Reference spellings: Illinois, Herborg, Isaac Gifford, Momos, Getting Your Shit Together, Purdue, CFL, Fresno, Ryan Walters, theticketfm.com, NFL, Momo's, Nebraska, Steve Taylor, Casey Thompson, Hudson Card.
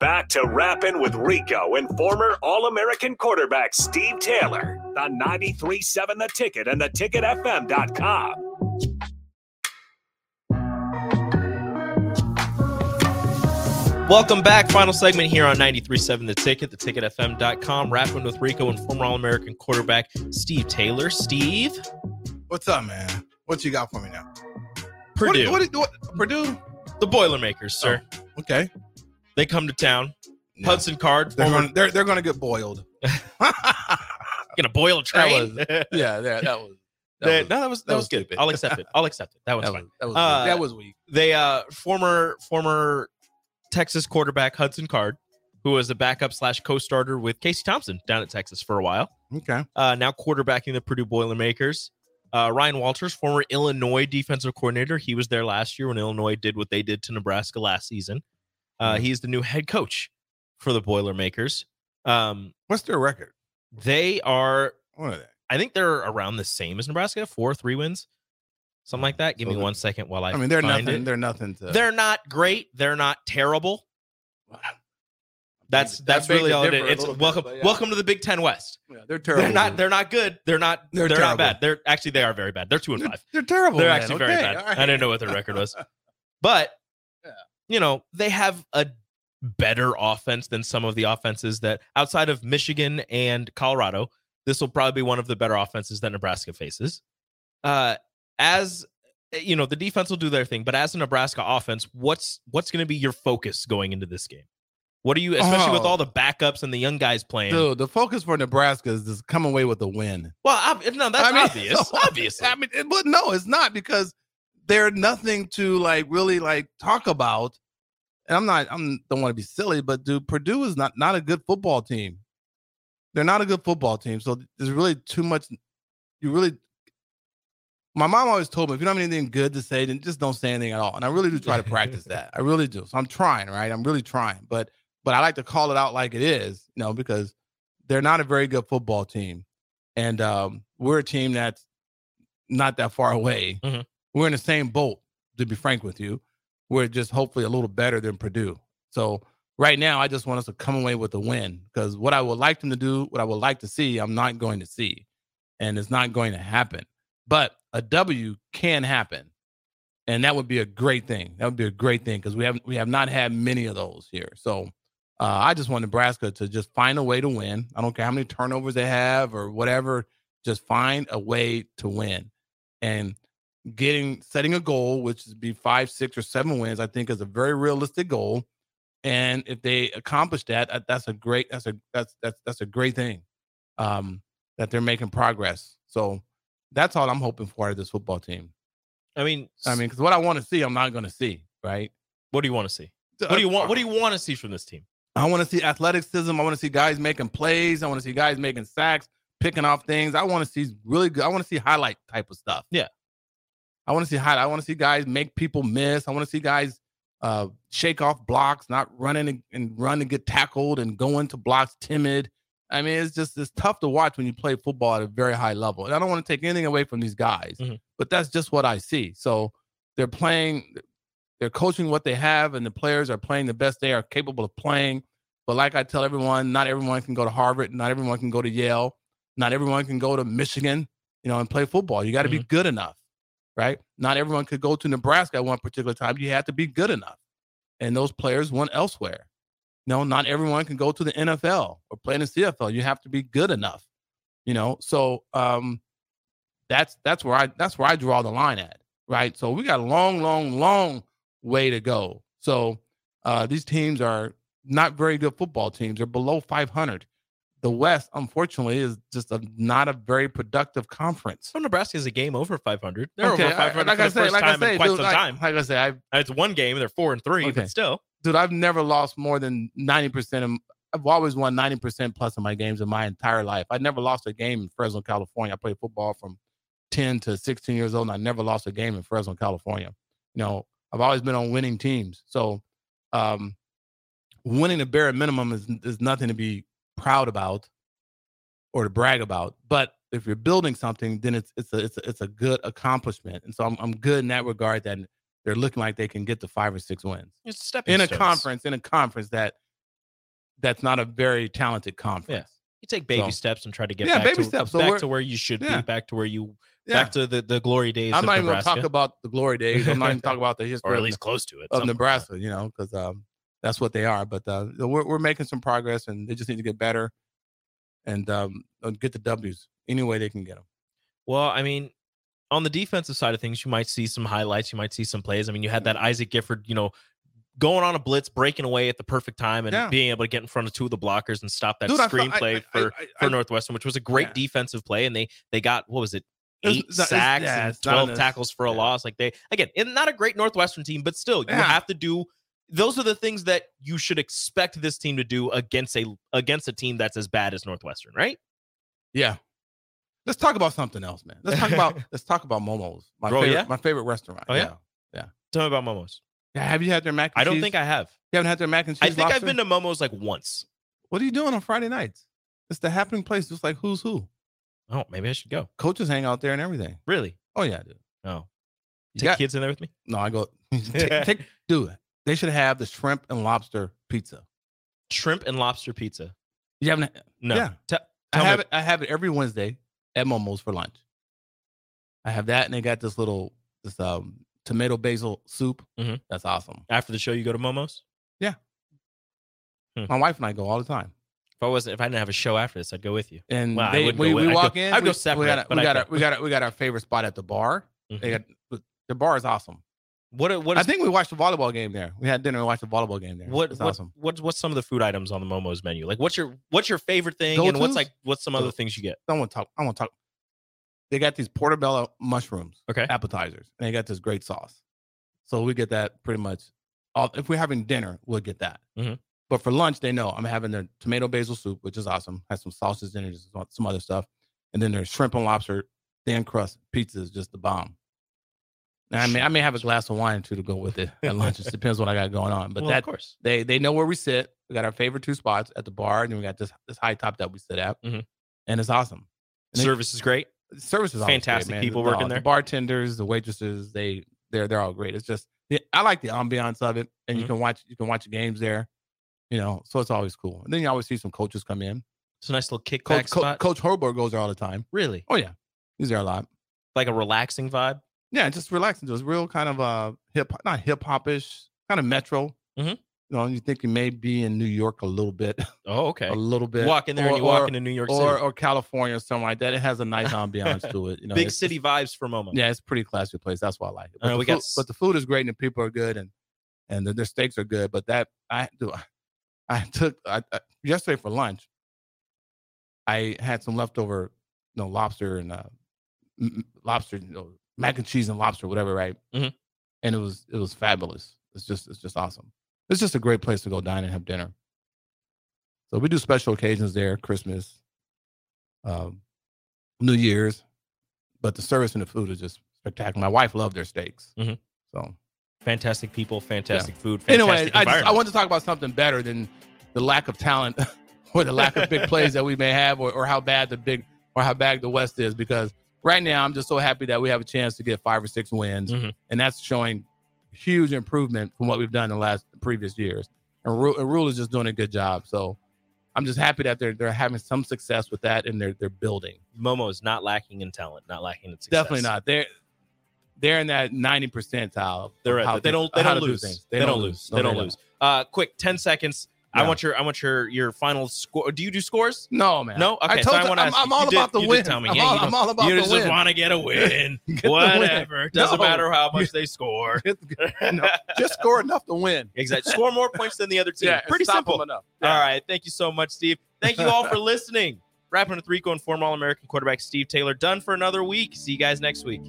Back to Rapping with Rico and former All-American quarterback Steve Taylor on 93.7 The Ticket and theticketfm.com. Welcome back. Final segment here on 93.7 The Ticket, theticketfm.com. Rapping with Rico and former All-American quarterback Steve Taylor. Steve? What's up, man? What you got for me now? Purdue. What Purdue? The Boilermakers, sir. Oh, okay. They come to town. Yeah. Hudson Card. They're going to get boiled. Gonna boil a train. That was good. I'll accept it. That was fine. That was weak. They former Texas quarterback Hudson Card, who was a backup / co-starter with Casey Thompson down at Texas for a while. Okay. Now quarterbacking the Purdue Boilermakers. Ryan Walters, former Illinois defensive coordinator. He was there last year when Illinois did what they did to Nebraska last season. He's the new head coach for the Boilermakers. What's their record? They are, what are they? I think they're around the same as Nebraska, 4-3 wins, something like that. Give me 1 second while I mean, they're find nothing. It. They're nothing. They're not great. They're not terrible. Wow. That's really all it is. It's welcome to the Big Ten West. Yeah, they're terrible. They're not good. They're not bad. They are very bad. They're 2-5. They're terrible. They're actually very bad. Right. I didn't know what their record was, but. You know, they have a better offense than some of the offenses that outside of Michigan and Colorado, this will probably be one of the better offenses that Nebraska faces. As you know, the defense will do their thing, but as a Nebraska offense, what's going to be your focus going into this game? What are you, especially with all the backups and the young guys playing? Dude, the focus for Nebraska is just come away with a win. Well, that's obvious. Obviously. I mean, but no, it's not because they're nothing to really talk about, and I don't want to be silly, but dude, Purdue is not a good football team. They're not a good football team, so there's really too much. My mom always told me if you don't have anything good to say, then just don't say anything at all. And I really do try to practice that. I really do. So I'm trying, right? I'm really trying, but I like to call it out like it is, you know, because they're not a very good football team, and we're a team that's not that far away. Mm-hmm. We're in the same boat, to be frank with you. We're just hopefully a little better than Purdue. So right now, I just want us to come away with a win because what I would like them to do, what I would like to see, I'm not going to see, and it's not going to happen. But a W can happen, and that would be a great thing. That would be a great thing because we have not had many of those here. So I just want Nebraska to just find a way to win. I don't care how many turnovers they have or whatever. Just find a way to win. And setting a goal, which would be 5, 6, or 7 wins, I think is a very realistic goal. And if they accomplish that, that's a great thing. That they're making progress. So that's all I'm hoping for out of this football team. I mean, because what I want to see, I'm not going to see. Right? What do you want to see? What do you want to see from this team? I want to see athleticism. I want to see guys making plays. I want to see guys making sacks, picking off things. I want to see really good. I want to see highlight type of stuff. Yeah. I want to see I want to see guys make people miss. I want to see guys shake off blocks, not run and get tackled and go into blocks timid. I mean, it's tough to watch when you play football at a very high level. And I don't want to take anything away from these guys, but that's just what I see. So they're coaching what they have, and the players are playing the best they are capable of playing. But like I tell everyone, not everyone can go to Harvard. Not everyone can go to Yale. Not everyone can go to Michigan, you know, and play football. You got to be good enough. Right? Not everyone could go to Nebraska at one particular time. You had to be good enough. And those players went elsewhere. No, not everyone can go to the NFL or play in the CFL. You have to be good enough. You know, so that's where I draw the line at. Right. So we got a long, long, long way to go. So these teams are not very good football teams. They're below 500. The West, unfortunately, is just not a very productive conference. So Nebraska is a game over 500. They're over 500 for the first time in quite some time. Like I say, it's one game. They're 4-3, but still. Dude, I've never lost more than 90%. I've always won 90% plus of my games in my entire life. I never lost a game in Fresno, California. I played football from 10 to 16 years old, and I never lost a game in Fresno, California. You know, I've always been on winning teams. So winning the bare minimum is nothing to be proud about or to brag about, but if you're building something, then it's a good accomplishment. And so I'm good in that regard that they're looking like they can get to 5 or 6 wins in a conference that that's not a very talented conference. Yeah. You take baby steps and try to get back to where you should be, back to the glory days. I'm not even going to talk about the glory days. I'm not even talking about the history, or at least close to it, of Nebraska. Like, you know, because that's what they are. But we're making some progress, and they just need to get better and get the W's any way they can get them. Well, I mean, on the defensive side of things, you might see some highlights. You might see some plays. I mean, you had that Isaac Gifford, you know, going on a blitz, breaking away at the perfect time, and being able to get in front of two of the blockers and stop that screen play for Northwestern, which was a great defensive play. And they got, what was it, 8 sacks and 12 tackles for a loss. Like, they, again, not a great Northwestern team, but still, you have to do. Those are the things that you should expect this team to do against a team that's as bad as Northwestern, right? Yeah. Let's talk about something else, man. Let's talk about Momo's. My favorite restaurant. Oh, yeah. Tell me about Momo's. Have you had their mac and cheese? I don't think I have. You haven't had their mac and cheese? I think I've been to Momo's like once. What are you doing on Friday nights? It's the happening place, just like Who's Who. Oh, maybe I should go. Coaches hang out there and everything. Really? Oh, yeah, I do. Oh. You take kids in there with me? No, I go. Do it. They should have the shrimp and lobster pizza. Shrimp and lobster pizza. You haven't? No. Yeah. I have it every Wednesday at Momo's for lunch. I have that, and they got this little tomato basil soup. Mm-hmm. That's awesome. After the show, you go to Momo's? Yeah. My wife and I go all the time. If I didn't have a show after this, I'd go with you. And well, we walk in. I'd go separate. We got our favorite spot at the bar. Mm-hmm. The bar is awesome. I think we watched the volleyball game there. We had dinner and watched the volleyball game there. Awesome. What's some of the food items on the Momo's menu? Like, what's your favorite thing? Go-tos? And what's some other things you get? I won't talk. They got these portobello mushrooms, appetizers, and they got this great sauce. So we get that pretty much. If we're having dinner, we'll get that. Mm-hmm. But for lunch, they know I'm having their tomato basil soup, which is awesome. Has some sauces in it, some other stuff, and then their shrimp and lobster thin crust pizza is just the bomb. Now, I may have a glass of wine too to go with it at lunch. It depends what I got going on. But of course, they know where we sit. We got our favorite two spots at the bar, and then we got this high top that we sit at, mm-hmm. and it's awesome. And service is great. Service is fantastic. Great, people working there, the bartenders, the waitresses, they're all great. It's just I like the ambiance of it, and mm-hmm. you can watch the games there. You know, so it's always cool. And then you always see some coaches come in. It's a nice little kickback spot. Coach Herborg goes there all the time. Really? Oh, yeah. He's there a lot. Like a relaxing vibe? Yeah, just relaxing. Just real kind of hip-hop-ish, kind of metro. Mm-hmm. You know, you think you may be in New York a little bit. Oh, okay. A little bit. Walk in there and you walk into New York City. Or California or something like that. It has a nice ambiance to it. You know, big city vibes for Momo. Yeah, it's a pretty classy place. That's why I like it. But the food is great and the people are good and their steaks are good. But that, I took yesterday for lunch. I had some leftover, you know, lobster and mac and cheese and lobster, whatever, right? Mm-hmm. And it was fabulous. It's just awesome. It's just a great place to go dine and have dinner. So we do special occasions there, Christmas, New Year's, but the service and the food is just spectacular. My wife loved their steaks, mm-hmm. so. Fantastic people, fantastic food, fantastic environment. Anyway, I want to talk about something better than the lack of talent or the lack of big plays that we may have or how bad the West is, because right now I'm just so happy that we have a chance to get 5 or 6 wins, mm-hmm. and that's showing huge improvement from what we've done in the previous years. And Rule is just doing a good job, so I'm just happy that they're having some success with that, and they're building. Momo is not lacking in talent, not lacking in success. Definitely not. They're in that 90 percentile. They don't lose. They don't lose. Quick, 10 seconds. Yeah. I want your final score. Do you do scores? No, man. No. Okay. I'm all about the win. I'm all about the win. You just want to get a win. Whatever. Win. Doesn't matter how much they score. Just score enough to win. Exactly. Score more points than the other team. Yeah, pretty simple. Enough. Yeah. All right. Thank you so much, Steve. Thank you all for listening. Wrapping with Rico and former All-American quarterback Steve Taylor. Done for another week. See you guys next week.